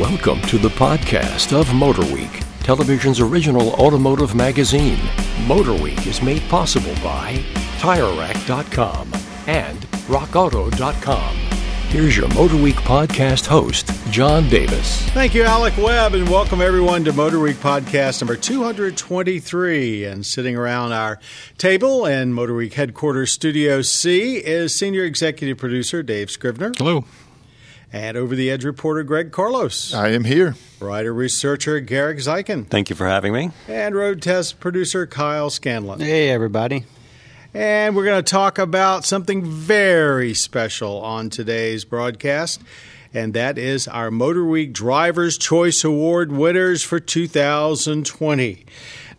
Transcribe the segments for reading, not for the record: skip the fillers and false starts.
Welcome to the podcast of MotorWeek, television's original automotive magazine. MotorWeek is made possible by TireRack.com and RockAuto.com. Here's your MotorWeek podcast host, John Davis. Thank you, Alec Webb, and welcome everyone to MotorWeek podcast number 223. And sitting around our table in MotorWeek headquarters Studio C is senior executive producer Dave Scrivner. Hello. And over the edge reporter Greg Carlos. I am here. Writer researcher Garek Zykin. Thank you for having me. And road test producer Kyle Scanlon. Hey, everybody. And we're going to talk about something very special on today's broadcast, and that is our MotorWeek Driver's Choice Award winners for 2020.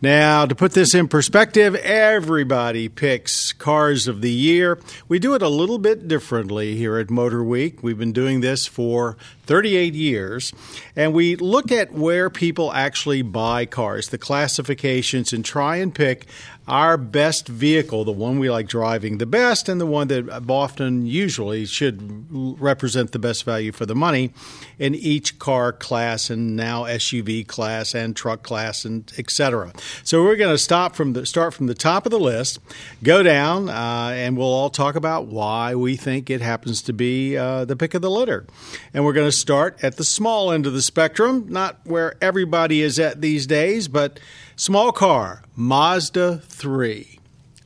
Now, to put this in perspective, everybody picks Cars of the Year. We do it a little bit differently here at MotorWeek. We've been doing this for 38 years, and we look at where people actually buy cars, the classifications, and try and pick our best vehicle, the one we like driving the best and the one that often usually should represent the best value for the money in each car class and now SUV class and truck class and et cetera. So we're going to start from the top of the list, go down, and we'll all talk about why we think it happens to be the pick of the litter. And we're going to start at the small end of the spectrum, not where everybody is at these days, but small car, Mazda 3.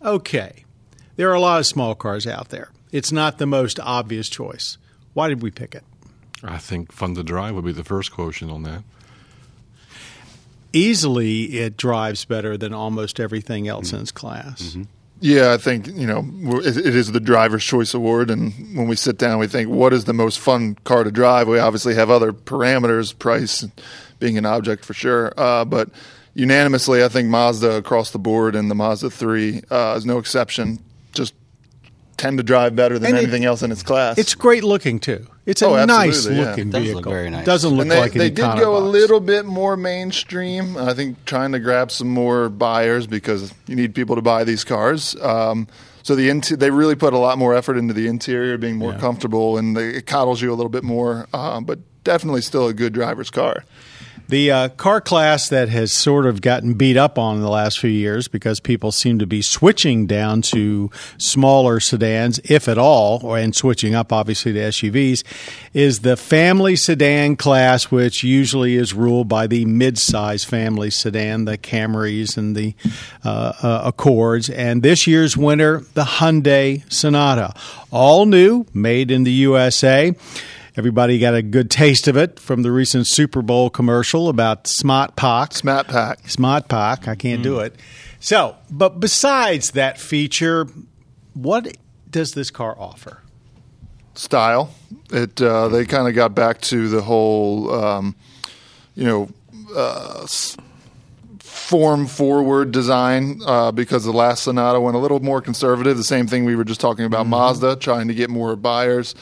Okay, there are a lot of small cars out there. It's not the most obvious choice. Why did we pick it? I think fun to drive would be the first quotient on that. Easily, it drives better than almost everything else in its class. Mm-hmm. Yeah, I think, you know, it is the Driver's Choice Award, and when we sit down, we think, what is the most fun car to drive? We obviously have other parameters, price being an object for sure, but unanimously, I think Mazda across the board and the Mazda 3 is no exception, just tend to drive better than anything else in its class. It's great looking, too. It's a nice-looking vehicle. It does look very nice. Doesn't look like an Econobox. They did go a little bit more mainstream, I think, trying to grab some more buyers because you need people to buy these cars. So they really put a lot more effort into the interior, being more comfortable, and it coddles you a little bit more, but definitely still a good driver's car. The car class that has sort of gotten beat up on in the last few years because people seem to be switching down to smaller sedans, if at all, and switching up, obviously, to SUVs, is the family sedan class, which usually is ruled by the mid-size family sedan, the Camrys and the Accords. And this year's winner, the Hyundai Sonata, all new, made in the USA. Everybody got a good taste of it from the recent Super Bowl commercial about SmartPak. I can't do it. So, but besides that feature, what does this car offer? Style. It they kind of got back to the whole, form-forward design because the last Sonata went a little more conservative, the same thing we were just talking about Mazda, trying to get more buyers.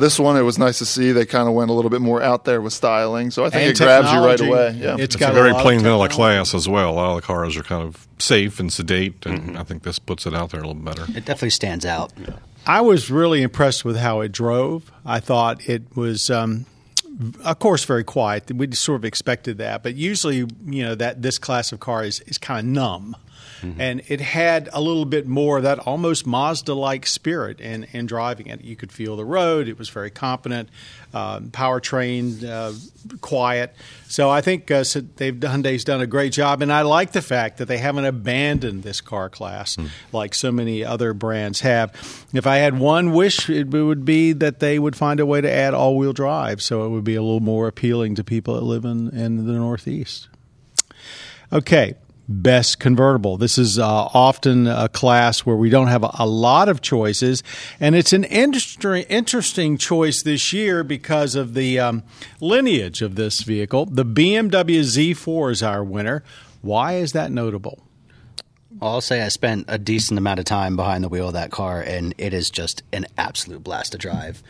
This one, it was nice to see. They kind of went a little bit more out there with styling, so I think it grabs you right away. Yeah. It's got a very plain vanilla class as well. A lot of the cars are kind of safe and sedate, and I think this puts it out there a little better. It definitely stands out. Yeah. I was really impressed with how it drove. I thought it was of course, very quiet. We sort of expected that. But usually, you know, that this class of car is kind of numb. Mm-hmm. And it had a little bit more of that almost Mazda-like spirit in driving it. You could feel the road. It was very competent, powertrain, quiet. So I think Hyundai's done a great job. And I like the fact that they haven't abandoned this car class like so many other brands have. If I had one wish, it would be that they would find a way to add all-wheel drive so it would be a little more appealing to people that live in the Northeast. Okay. Best convertible. This is often a class where we don't have a lot of choices, and it's an interesting choice this year because of the lineage of this vehicle. The BMW Z4 is our winner. Why is that notable? Well, I'll say I spent a decent amount of time behind the wheel of that car, and it is just an absolute blast to drive.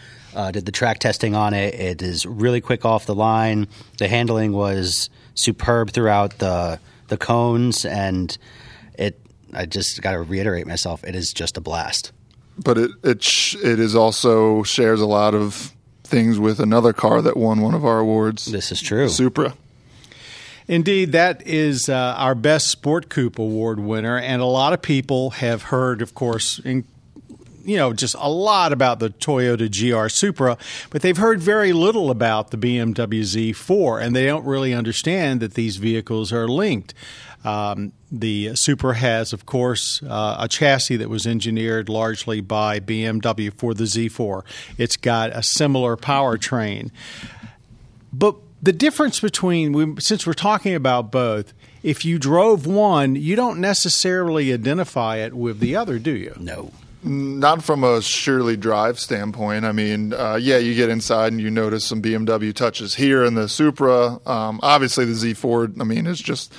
Did the track testing on it. It is really quick off the line. The handling was superb throughout the cones, and I just got to reiterate myself, it is just a blast. But it also shares a lot of things with another car that won one of our awards. This is true. Supra. Indeed, that is our best Sport Coupe Award winner, and a lot of people have heard, of course, just a lot about the Toyota GR Supra, but they've heard very little about the BMW Z4, and they don't really understand that these vehicles are linked. The Supra has, of course, a chassis that was engineered largely by BMW for the Z4. It's got a similar powertrain. But the difference between, since we're talking about both, if you drove one, you don't necessarily identify it with the other, do you? No. Not from a surely drive standpoint. I mean, you get inside and you notice some BMW touches here in the Supra. Obviously, the Z4, I mean, it's just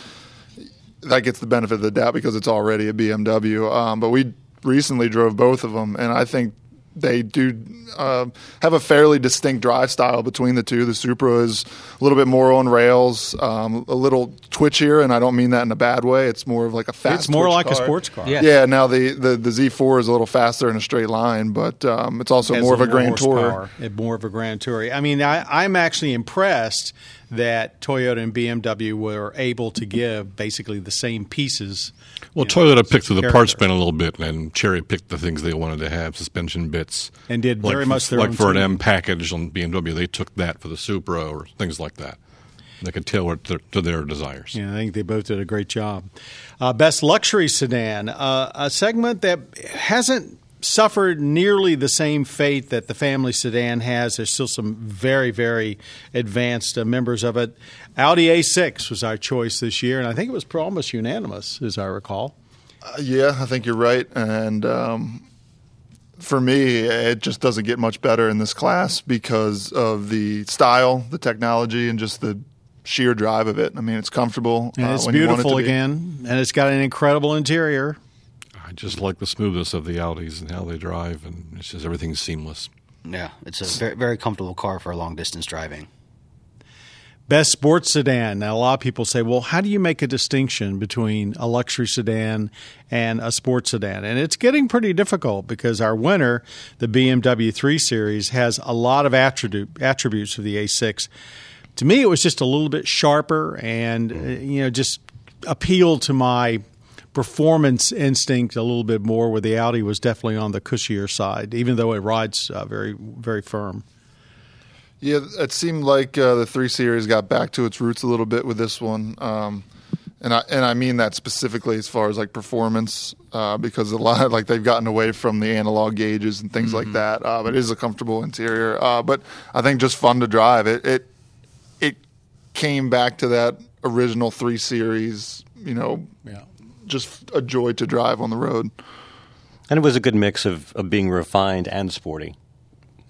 that gets the benefit of the doubt because it's already a BMW. But we recently drove both of them, and I think they do have a fairly distinct drive style between the two. The Supra is a little bit more on rails, a little twitchier, and I don't mean that in a bad way. It's more of like a fast car. It's more like a sports car. Yeah. Yeah, now the Z4 is a little faster in a straight line, but it's also more of a Grand Tourer. More of a Grand Tourer. I mean, I'm actually impressed that Toyota and BMW were able to give basically the same pieces. Well, Toyota picked through the parts bin a little bit and cherry-picked the things they wanted to have, suspension bits. And did very much their own. Like for an M package on BMW, they took that for the Supra or things like that. They could tailor it to their desires. Yeah, I think they both did a great job. Best luxury sedan, a segment that hasn't suffered nearly the same fate that the family sedan has. There's still some very, very advanced members of it. Audi A6 was our choice this year, and I think it was almost unanimous, as I recall. Yeah, I think you're right. And for me, it just doesn't get much better in this class because of the style, the technology, and just the sheer drive of it. I mean, it's comfortable. And it's beautiful again, and it's got an incredible interior. I just like the smoothness of the Audis and how they drive, and it's just everything's seamless. Yeah, it's a very, very comfortable car for long-distance driving. Best sports sedan. Now, a lot of people say, well, how do you make a distinction between a luxury sedan and a sports sedan? And it's getting pretty difficult because our winner, the BMW 3 Series, has a lot of attributes of the A6. To me, it was just a little bit sharper and, just appealed to my performance instinct a little bit more, where the Audi was definitely on the cushier side, even though it rides very, very firm. Yeah, it seemed like the 3 Series got back to its roots a little bit with this one. And I mean that specifically as far as like performance, because a lot of, like, they've gotten away from the analog gauges and things like that. But it is a comfortable interior. But I think just fun to drive. It came back to that original 3 Series, just a joy to drive on the road. And it was a good mix of being refined and sporty,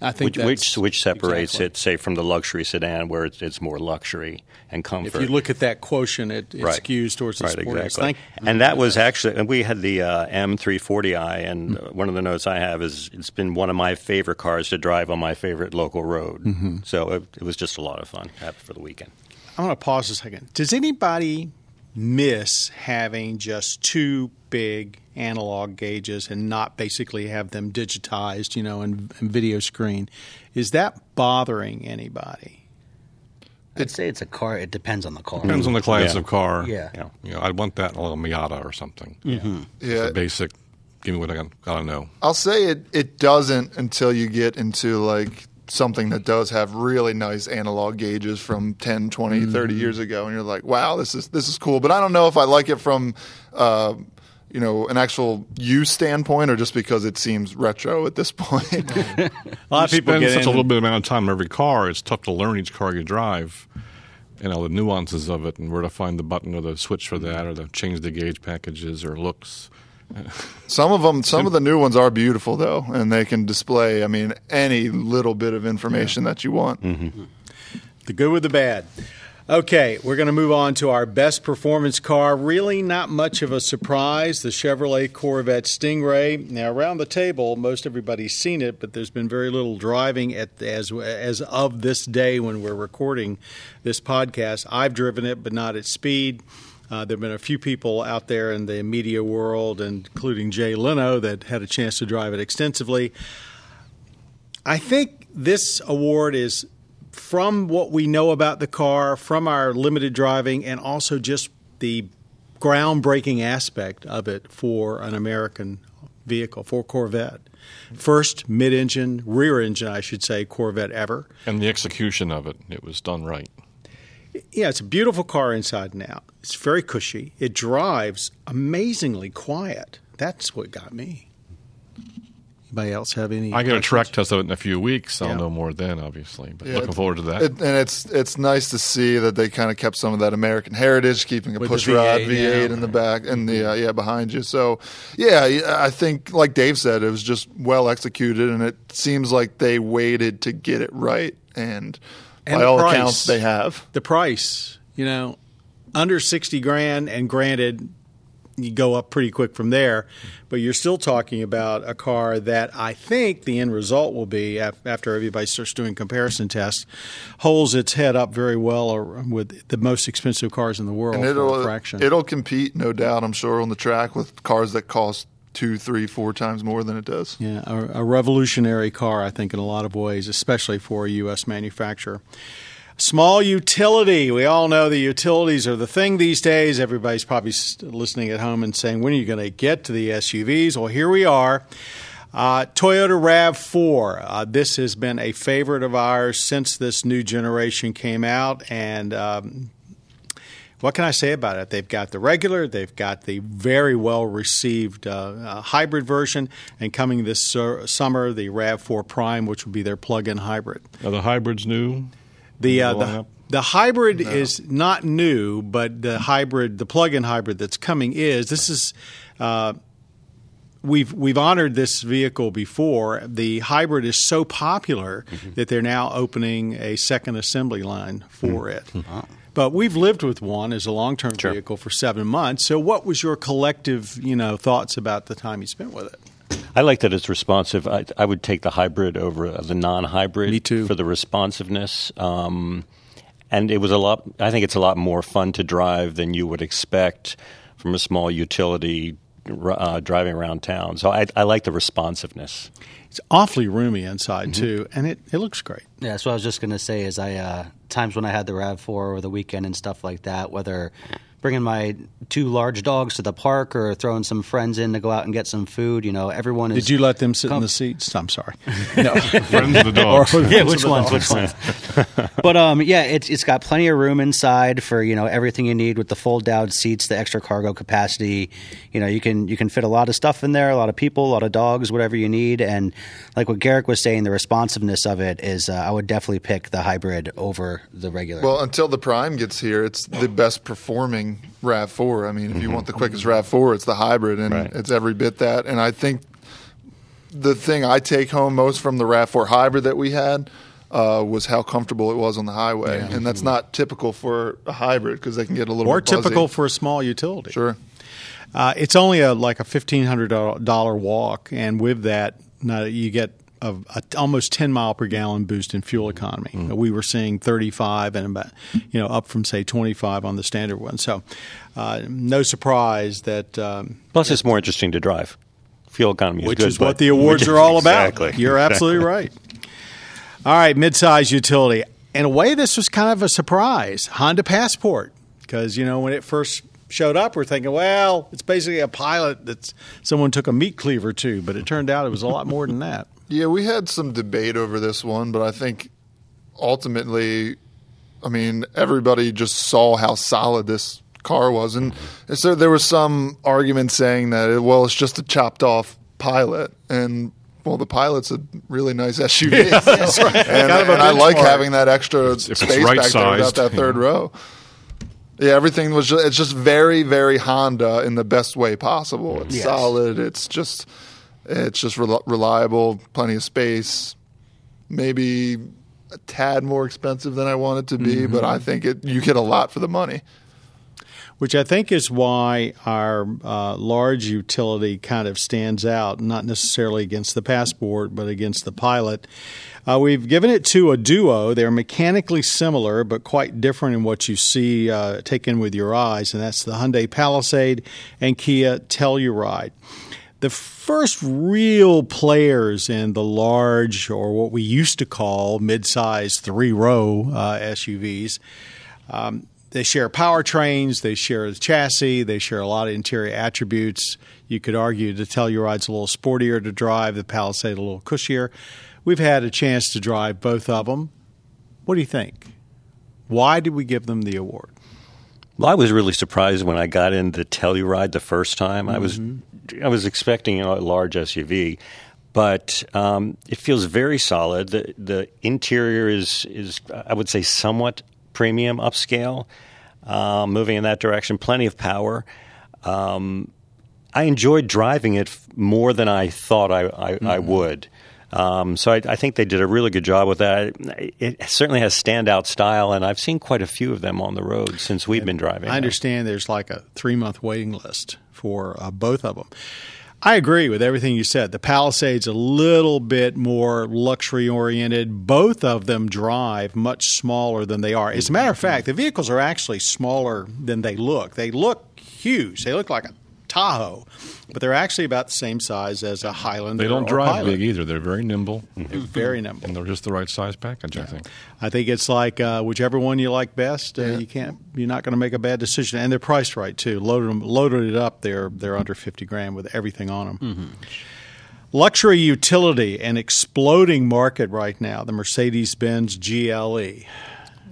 I think, which separates it, say, from the luxury sedan, where it's more luxury and comfort. If you look at that quotient, it right. skews towards the sportiness. Exactly. And that was actually – and we had the M340i, and one of the notes I have is it's been one of my favorite cars to drive on my favorite local road. Mm-hmm. So it was just a lot of fun for the weekend. I want to pause a second. Does anybody miss having just two big analog gauges and not basically have them digitized, and video screen? Is that bothering anybody? I'd say it's a car. It depends on the car. Depends on the class of car. Yeah. I'd want that in a little Miata or something. Mm-hmm. Yeah. It's a basic, give me what I gotta know. I'll say it doesn't until you get into like something that does have really nice analog gauges from 10, 20, 30 years ago, and you're like, wow, this is cool. But I don't know if I like it from an actual use standpoint or just because it seems retro at this point. A lot of people spend such a little bit amount of time in every car. It's tough to learn each car you drive and all the nuances of it and where to find the button or the switch for that or the change the gauge packages or looks. Some of the new ones are beautiful, though, and they can display, I mean, any little bit of information that you want. Mm-hmm. The good with the bad. Okay, we're going to move on to our best performance car. Really not much of a surprise, the Chevrolet Corvette Stingray. Now, around the table, most everybody's seen it, but there's been very little driving as of this day when we're recording this podcast. I've driven it, but not at speed. There have been a few people out there in the media world, including Jay Leno, that had a chance to drive it extensively. I think this award is from what we know about the car, from our limited driving, and also just the groundbreaking aspect of it for an American vehicle, for Corvette. First mid-engine, rear-engine, I should say, Corvette ever. And the execution of it, it was done right. Yeah, it's a beautiful car inside and out. It's very cushy. It drives amazingly quiet. That's what got me. Anybody else have any? I get a track test of it in a few weeks. I'll know more then, obviously. But looking forward to that. And it's nice to see that they kind of kept some of that American heritage, keeping a pushrod V8 in the back and the behind you. So, yeah, I think, like Dave said, it was just well executed, and it seems like they waited to get it right. And by all accounts, they have. The price, under $60,000, and granted, you go up pretty quick from there, but you're still talking about a car that I think the end result will be, after everybody starts doing comparison tests, holds its head up very well with the most expensive cars in the world. And it'll compete, no doubt, I'm sure, on the track with cars that cost 2, 3, 4 times more than it does. Yeah, a revolutionary car, I think, in a lot of ways, especially for a U.S. manufacturer. Small utility. We all know the utilities are the thing these days. Everybody's probably listening at home and saying, when are you going to get to the SUVs? Well, here we are. Toyota RAV4. This has been a favorite of ours since this new generation came out. And what can I say about it? They've got the regular. They've got the very well-received hybrid version. And coming this summer, the RAV4 Prime, which will be their plug-in hybrid. Are the hybrids new? The hybrid is not new, but the plug-in hybrid that's coming is. We've honored this vehicle before. The hybrid is so popular that they're now opening a second assembly line for it. Wow. But we've lived with one as a long-term vehicle for 7 months. So what was your collective, thoughts about the time you spent with it? I like that it's responsive. I would take the hybrid over the non-hybrid. Me too. For the responsiveness. And it was I think it's a lot more fun to drive than you would expect from a small utility driving around town. So I like the responsiveness. It's awfully roomy inside, too, and it looks great. Yeah, so I was just going to say is times when I had the RAV4 over the weekend and stuff like that, whether bringing my 2 large dogs to the park or throwing some friends in to go out and get some food. Everyone is... Did you let them sit in the seats? I'm sorry. No. Friends of the dogs. Which ones? But, it's got plenty of room inside for, everything you need with the fold-out seats, the extra cargo capacity. You can fit a lot of stuff in there, a lot of people, a lot of dogs, whatever you need. And like what Garek was saying, the responsiveness of it is I would definitely pick the hybrid over the regular. Well, until the Prime gets here, it's the best performing RAV4. I mean, if you want the quickest RAV4, it's the hybrid, and it's every bit that. And I think the thing I take home most from the RAV4 hybrid that we had was how comfortable it was on the highway. Yeah. And that's not typical for a hybrid because they can get a little more typical for a small utility. Sure. It's only a $1,500 walk, and with that, you get almost 10-mile-per-gallon boost in fuel economy. Mm-hmm. We were seeing 35 and about, up from, say, 25 on the standard one. So no surprise that plus, it's more interesting to drive. Fuel economy is good. Which is what the awards are all about. Exactly. You're absolutely right. All right, midsize utility. In a way, this was kind of a surprise. Honda Passport, because, when it first showed up, we're thinking, well, it's basically a Pilot that someone took a meat cleaver to, but it turned out it was a lot more than that. Yeah, we had some debate over this one, but I think ultimately, everybody just saw how solid this car was. And so there was some argument saying that, well, it's just a chopped-off Pilot. And, well, the Pilot's a really nice SUV. Yeah, that's right. And I like having that extra space back there without that third row. Yeah, everything was just – it's just very, very Honda in the best way possible. It's solid. It's just reliable, plenty of space, maybe a tad more expensive than I want it to be, but I think you get a lot for the money. Which I think is why our large utility kind of stands out, not necessarily against the Passport, but against the Pilot. We've given it to a duo. They're mechanically similar, but quite different in what you see take in with your eyes, and that's the Hyundai Palisade and Kia Telluride. The first real players in the large, or what we used to call mid-size three-row SUVs, they share powertrains, they share the chassis, they share a lot of interior attributes. You could argue the Telluride's a little sportier to drive, the Palisade a little cushier. We've had a chance to drive both of them. What do you think? Why did we give them the award? Well, I was really surprised when I got in the Telluride the first time. Mm-hmm. I was expecting a large SUV, but it feels very solid. The interior is I would say somewhat premium, upscale, moving in that direction. Plenty of power. I enjoyed driving it more than I thought I would. So I think they did a really good job with that. It certainly has standout style, and I've seen quite a few of them on the road since we've been driving. I understand there's like a 3-month waiting list for both of them. I agree with everything you said. The Palisade's a little bit more luxury-oriented. Both of them drive much smaller than they are. As a matter of fact, the vehicles are actually smaller than they look. They look huge. They look like a Tahoe, but they're actually about the same size as a Highlander. They don't drive Pilot. Big either. They're very nimble. They're very nimble. And they're just the right size package, yeah. I think. I think it's like whichever one you like best, you're not going to make a bad decision. And they're priced right, too. Loaded it up, they're under $50,000 with everything on them. Mm-hmm. Luxury utility, an exploding market right now, the Mercedes-Benz GLE.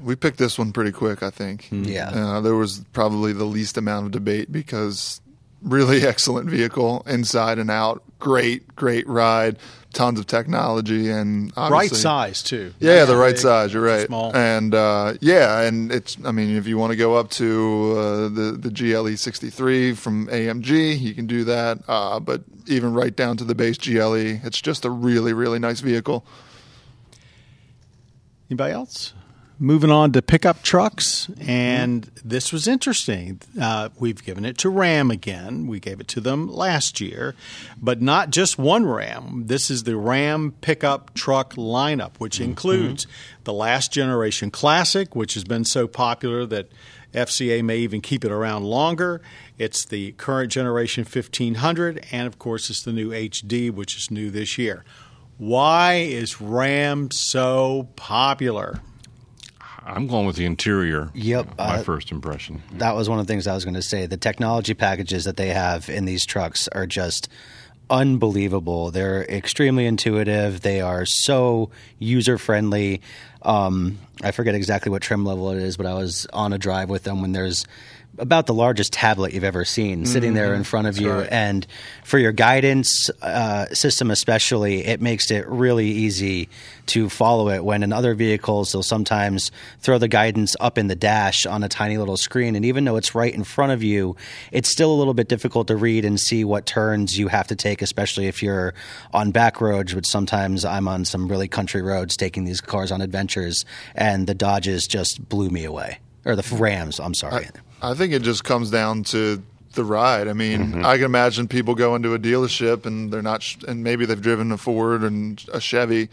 We picked this one pretty quick, I think. Mm-hmm. Yeah. There was probably the least amount of debate because really excellent vehicle inside and out. Great ride. Tons of technology and right size too. Yeah, the right size. You're right. Small. And and it's. I mean, if you want to go up to the GLE 63 from AMG, you can do that. But even right down to the base GLE, it's just a really, really nice vehicle. Anybody else? Moving on to pickup trucks, and this was interesting. We've given it to Ram again. We gave it to them last year, but not just one Ram. This is the Ram pickup truck lineup, which includes the last generation Classic, which has been so popular that FCA may even keep it around longer. It's the current generation 1500, and, of course, it's the new HD, which is new this year. Why is Ram so popular? I'm going with the interior. Yep, my first impression. That was one of the things I was going to say. The technology packages that they have in these trucks are just unbelievable. They're extremely intuitive. They are so user-friendly. I forget exactly what trim level it is, but I was on a drive with them when there's about the largest tablet you've ever seen sitting there in front of you. Right. And for your guidance system especially, it makes it really easy to follow it, when in other vehicles they'll sometimes throw the guidance up in the dash on a tiny little screen. And even though it's right in front of you, it's still a little bit difficult to read and see what turns you have to take, especially if you're on back roads, which sometimes I'm on some really country roads taking these cars on adventures. And the Dodges just blew me away. Or the Rams, I'm sorry. I think it just comes down to the ride. I mean, I can imagine people go into a dealership and they're not, and maybe they've driven a Ford and a Chevy.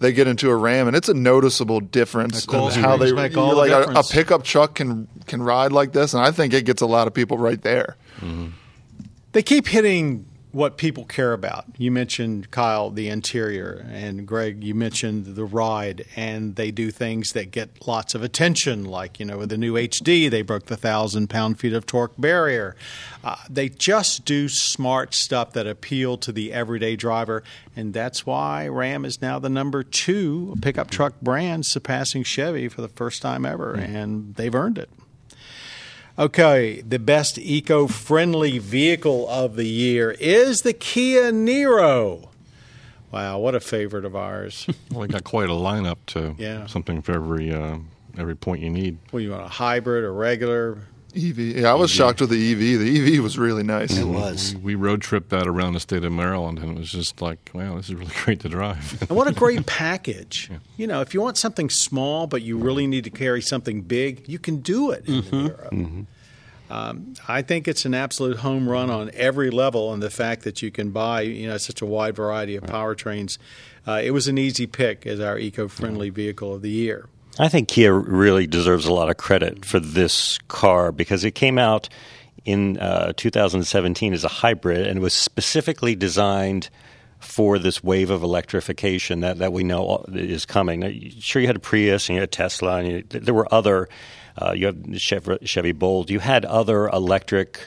They get into a Ram, and it's a noticeable difference in how they make all the difference. A pickup truck can ride like this, and I think it gets a lot of people right there. Mm-hmm. They keep hitting what people care about. You mentioned, Kyle, the interior, and Greg, you mentioned the ride, and they do things that get lots of attention, like, with the new HD, they broke the 1,000 pound-feet of torque barrier. They just do smart stuff that appeal to the everyday driver, and that's why Ram is now the number 2 pickup truck brand, surpassing Chevy for the first time ever, and they've earned it. Okay, the best eco-friendly vehicle of the year is the Kia Niro. Wow, what a favorite of ours. Well, they got quite a lineup, too. Yeah. Something for every point you need. Well, you want a hybrid or regular? EV. Yeah, I was shocked with the EV. The EV was really nice. It was. We road tripped that around the state of Maryland, and it was just like, wow, this is really great to drive. And what a great package. Yeah. If you want something small but you really need to carry something big, you can do it in Europe. Mm-hmm. I think it's an absolute home run on every level, and the fact that you can buy, such a wide variety of powertrains. It was an easy pick as our eco-friendly vehicle of the year. I think Kia really deserves a lot of credit for this car because it came out in 2017 as a hybrid, and was specifically designed for this wave of electrification that we know is coming. Now, sure, you had a Prius and you had a Tesla, and there were other. You had Chevy Bolt. You had other electric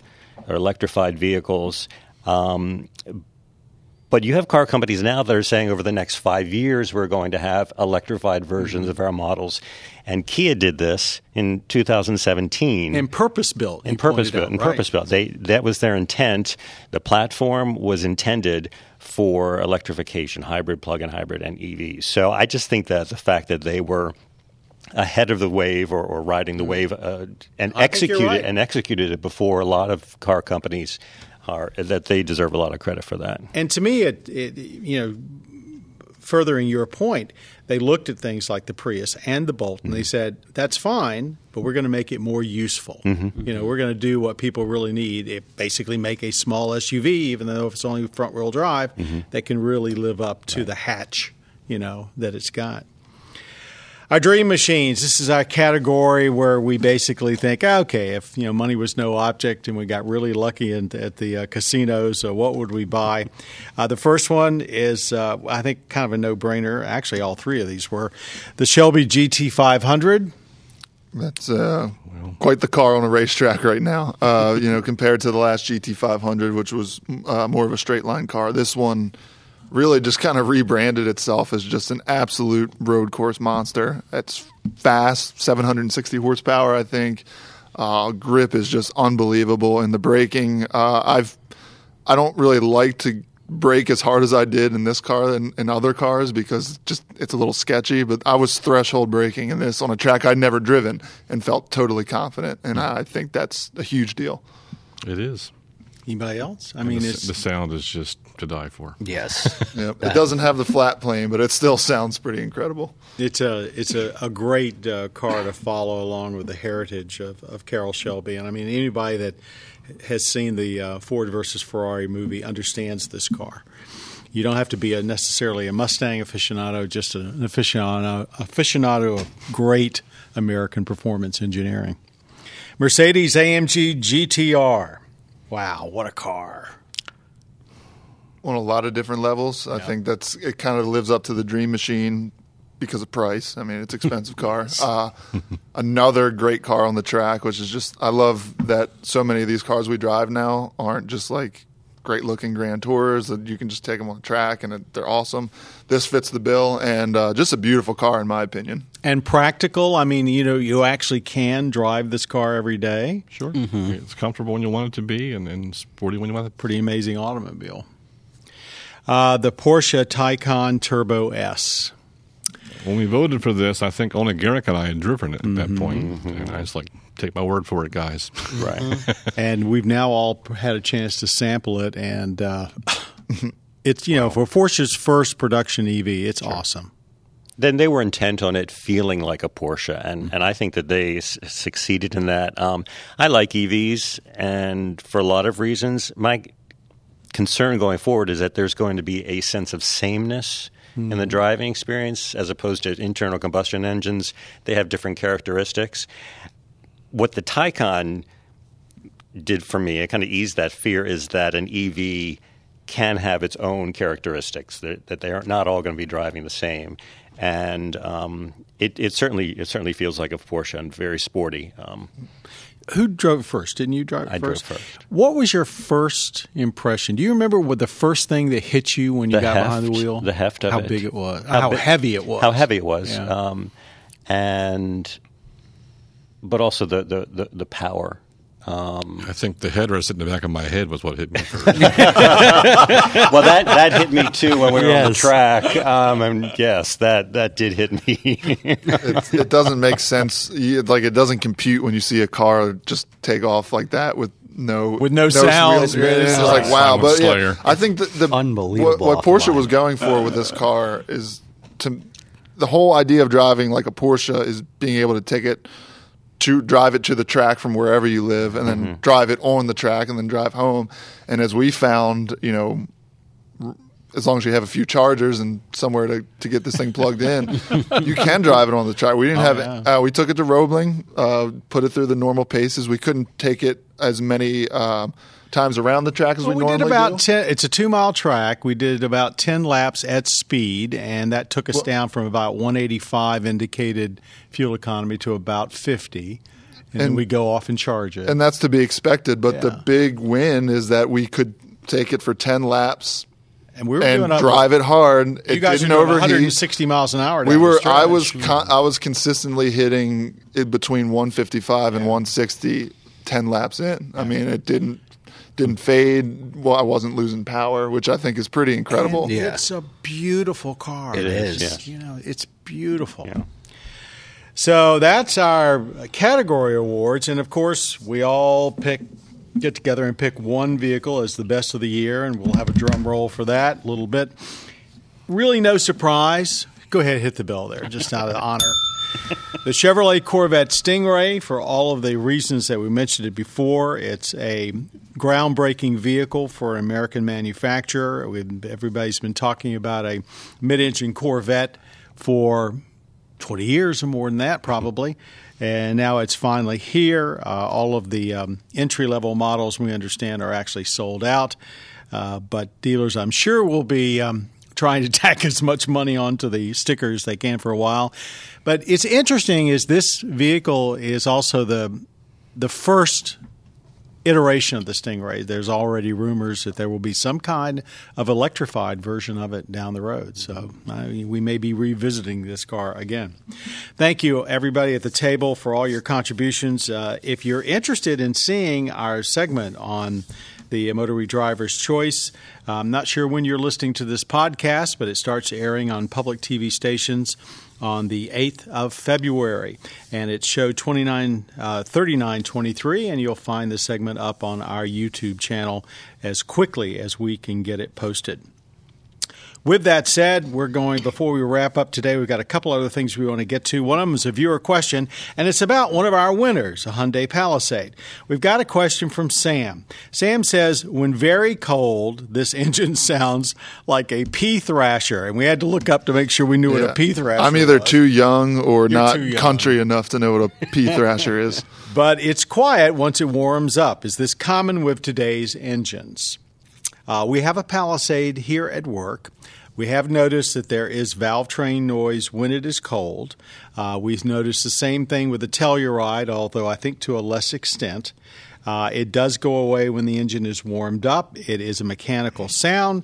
or electrified vehicles. But you have car companies now that are saying over the next 5 years we're going to have electrified versions of our models. And Kia did this in 2017. And purpose-built. Purpose-built. That was their intent. The platform was intended for electrification, hybrid, plug-in hybrid, and EVs. So I just think that the fact that they were ahead of the wave or riding the wave and executed it before a lot of car companies – that they deserve a lot of credit for that. And to me, furthering your point, they looked at things like the Prius and the Bolt, and they said, that's fine, but we're going to make it more useful. Mm-hmm. We're going to do what people really need. It basically make a small SUV, even though if it's only front-wheel drive, that can really live up to the hatch, that it's got. Our dream machines, this is our category where we basically think, okay, if money was no object and we got really lucky at the casinos, what would we buy? The first one is, I think, kind of a no-brainer. Actually, all three of these were. The Shelby GT500. That's quite the car on a racetrack right now, compared to the last GT500, which was more of a straight-line car. This one really just kind of rebranded itself as just an absolute road course monster. It's fast, 760 horsepower, I think. Grip is just unbelievable. And the braking, I don't really like to brake as hard as I did in this car and in other cars because it's a little sketchy. But I was threshold braking in this on a track I'd never driven and felt totally confident. And I think that's a huge deal. It is. Anybody else? The sound is just to die for. Yes. Yep. It doesn't have the flat plane, but it still sounds pretty incredible. It's a great car to follow along with the heritage of Carroll Shelby. And, anybody that has seen the Ford versus Ferrari movie understands this car. You don't have to be necessarily a Mustang aficionado, just an aficionado of great American performance engineering. Mercedes AMG GTR. Wow, what a car. On a lot of different levels. I think it kind of lives up to the dream machine because of price. It's an expensive car. Another great car on the track, which is I love that so many of these cars we drive now aren't just like great-looking Grand Tours. You can just take them on the track, and they're awesome. This fits the bill, and just a beautiful car in my opinion. And practical. You actually can drive this car every day. Sure. Mm-hmm. It's comfortable when you want it to be and sporty when you want it. Pretty amazing automobile. The Porsche Taycan Turbo S. When we voted for this, I think only Garek and I had driven it at that point. Mm-hmm. And I was like, take my word for it, guys. Right. And we've now all had a chance to sample it. And it's, for Porsche's first production EV, it's awesome. Then they were intent on it feeling like a Porsche, and I think that they succeeded in that. I like EVs, and for a lot of reasons, my concern going forward is that there's going to be a sense of sameness in the driving experience as opposed to internal combustion engines. They have different characteristics. What the Taycan did for me, it kind of eased that fear, is that an EV can have its own characteristics, that they are not all going to be driving the same. And it certainly feels like a Porsche and very sporty. Who drove first? Didn't you drive first? I drove first. What was your first impression? Do you remember what the first thing that hit you when you got behind the wheel? The heft of it. How big it was. How heavy it was. Yeah. But also the power. I think the headrest in the back of my head was what hit me first. Well, that hit me too when we were on the track. That did hit me. It doesn't make sense. It doesn't compute when you see a car just take off like that with no sound. It's like wow. But yeah, I think what Porsche was going for with this car is the whole idea of driving like a Porsche is being able to take it. To drive it to the track from wherever you live and then drive it on the track and then drive home. And as we found, as long as you have a few chargers and somewhere to get this thing plugged in, you can drive it on the track. We didn't have it. We took it to Roebling, put it through the normal paces. We couldn't take it as many times around the track as we normally did about do. 10, it's a 2-mile track. We did about 10 laps at speed, and that took us down from about 185 indicated fuel economy to about 50. And we go off and charge it. And that's to be expected. But the big win is that we could take it for 10 laps and drive it hard. You guys didn't overheat. 160 miles an hour. I was consistently hitting it between 155 and 160 10 laps in. I mean, it didn't fade. Well, I wasn't losing power, which I think is pretty incredible. Yeah. It's a beautiful car. It is. You know, it's beautiful. Yeah. So that's our category awards, and of course, we all get together and pick one vehicle as the best of the year, and we'll have a drum roll for that a little bit. Really no surprise. Go ahead and hit the bell there, just out of honor. The Chevrolet Corvette Stingray, for all of the reasons that we mentioned it before, it's a groundbreaking vehicle for an American manufacturer. Everybody's been talking about a mid-engine Corvette for 20 years or more than that, probably. And now it's finally here. All of the entry-level models, we understand, are actually sold out. But dealers, I'm sure, will be trying to tack as much money onto the sticker as they can for a while. But it's interesting is this vehicle is also the first iteration of the Stingray. There's already rumors that there will be some kind of electrified version of it down the road. So we may be revisiting this car again. Thank you, everybody at the table, for all your contributions. If you're interested in seeing our segment on the Motorway Driver's Choice, I'm not sure when you're listening to this podcast, but it starts airing on public TV stations on the 8th of February, and it's show 3923, and you'll find the segment up on our YouTube channel as quickly as we can get it posted. With that said, before we wrap up today, we've got a couple other things we want to get to. One of them is a viewer question, and it's about one of our winners, a Hyundai Palisade. We've got a question from Sam. Sam says, when very cold, this engine sounds like a pea thrasher. And we had to look up to make sure we knew what a pea thrasher was. I'm either too young or not country enough to know what a pea thrasher is. But it's quiet once it warms up. Is this common with today's engines? We have a Palisade here at work. We have noticed that there is valve train noise when it is cold. We've noticed the same thing with the Telluride, although I think to a less extent. It does go away when the engine is warmed up. It is a mechanical sound.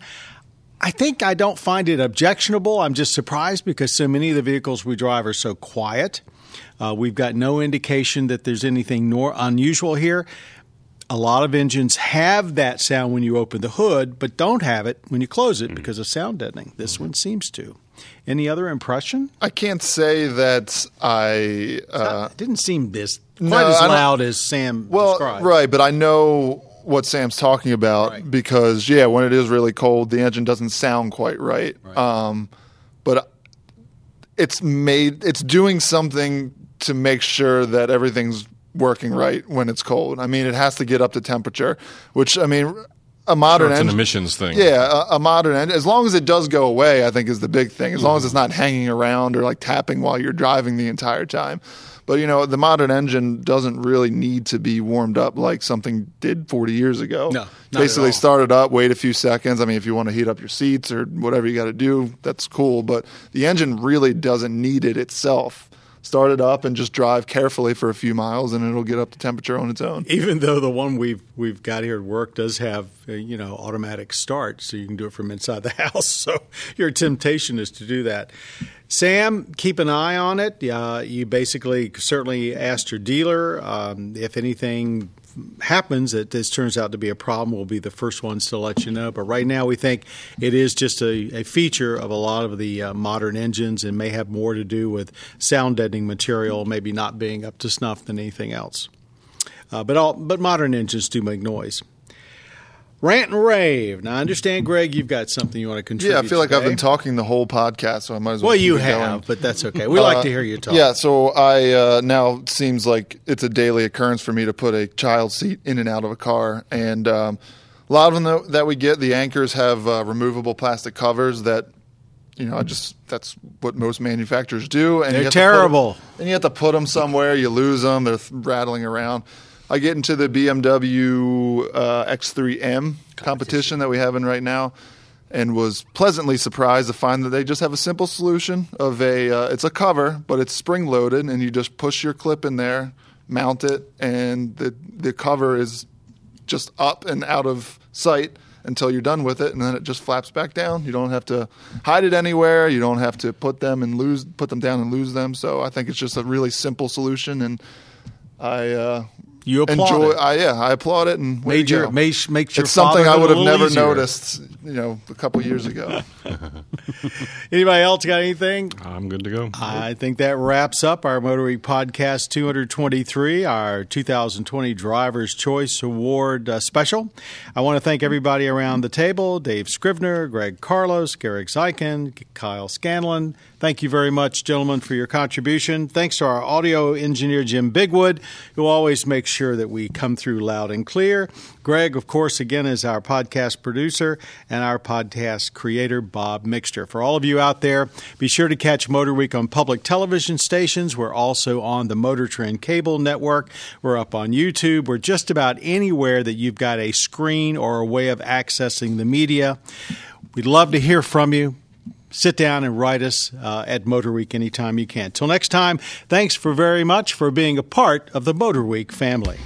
I think I don't find it objectionable. I'm just surprised because so many of the vehicles we drive are so quiet. We've got no indication that there's anything unusual here. A lot of engines have that sound when you open the hood, but don't have it when you close it because of sound deadening. This one seems to. Any other impression? I can't say that it didn't seem quite as loud as Sam described. Well, right, but I know what Sam's talking about because, when it is really cold, the engine doesn't sound quite right. But it's doing something to make sure that everything's working right when it's cold. I mean, it has to get up to temperature, which, I mean, a modern engine. It's an emissions thing. Yeah, a modern engine. As long as it does go away, I think is the big thing. As long as it's not hanging around or like tapping while you're driving the entire time. But, you know, the modern engine doesn't really need to be warmed up like something did 40 years ago. No, basically start it up, wait a few seconds. I mean, if you want to heat up your seats or whatever you got to do, that's cool. But the engine really doesn't need it itself. Start it up and just drive carefully for a few miles, and it'll get up to temperature on its own. Even though the one we've got here at work does have, automatic start, so you can do it from inside the house. So your temptation is to do that. Sam, keep an eye on it. You basically certainly asked your dealer if anything happens that this turns out to be a problem, we'll be the first ones to let you know. But right now we think it is just a feature of a lot of the modern engines and may have more to do with sound deadening material maybe not being up to snuff than anything else. But modern engines do make noise. Rant and rave. Now, I understand, Greg, you've got something you want to contribute. Yeah, I feel like I've been talking the whole podcast, so I might as well. Well, you have, but that's okay. We like to hear you talk. Yeah, so I now seems like it's a daily occurrence for me to put a child seat in and out of a car. And A lot of them that we get, the anchors have removable plastic covers that, you know, that's what most manufacturers do. And they're terrible. And you have to put them somewhere. You lose them. They're rattling around. I get into the BMW X3M competition that we have in right now, and was pleasantly surprised to find that they just have a simple solution of a it's a cover, but it's spring-loaded, and you just push your clip in there, mount it, and the cover is just up and out of sight until you're done with it, and then it just flaps back down. You don't have to hide it anywhere. You don't have to put them down and lose them. So I think it's just a really simple solution, and I applaud it, and it's something I would have never noticed, you know, a couple years ago. Anybody else got anything? I'm good to go. I think that wraps up our Motor Week Podcast 223, our 2020 Driver's Choice Award special. I want to thank everybody around the table: Dave Scrivner, Greg Carlos, Garek Zykin, Kyle Scanlon. Thank you very much, gentlemen, for your contribution. Thanks to our audio engineer Jim Bigwood, who always makes sure that we come through loud and clear. Greg, of course, again, is our podcast producer, and our podcast creator, Bob Mixter. For all of you out there, be sure to catch Motor Week on public television stations. We're also on the Motor Trend Cable Network. We're up on YouTube. We're just about anywhere that you've got a screen or a way of accessing the media. We'd love to hear from you. Sit down and write us at Motor Week anytime you can. Till next time, thanks very much for being a part of the Motor Week family.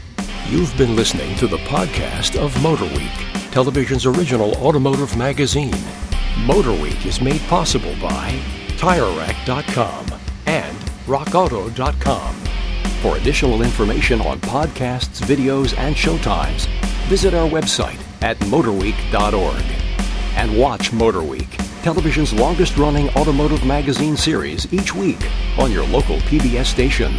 You've been listening to the podcast of Motor Week, television's original automotive magazine. Motor Week is made possible by TireRack.com and RockAuto.com. For additional information on podcasts, videos, and showtimes, visit our website at MotorWeek.org. And watch Motor Week, television's longest-running automotive magazine series, each week on your local PBS station.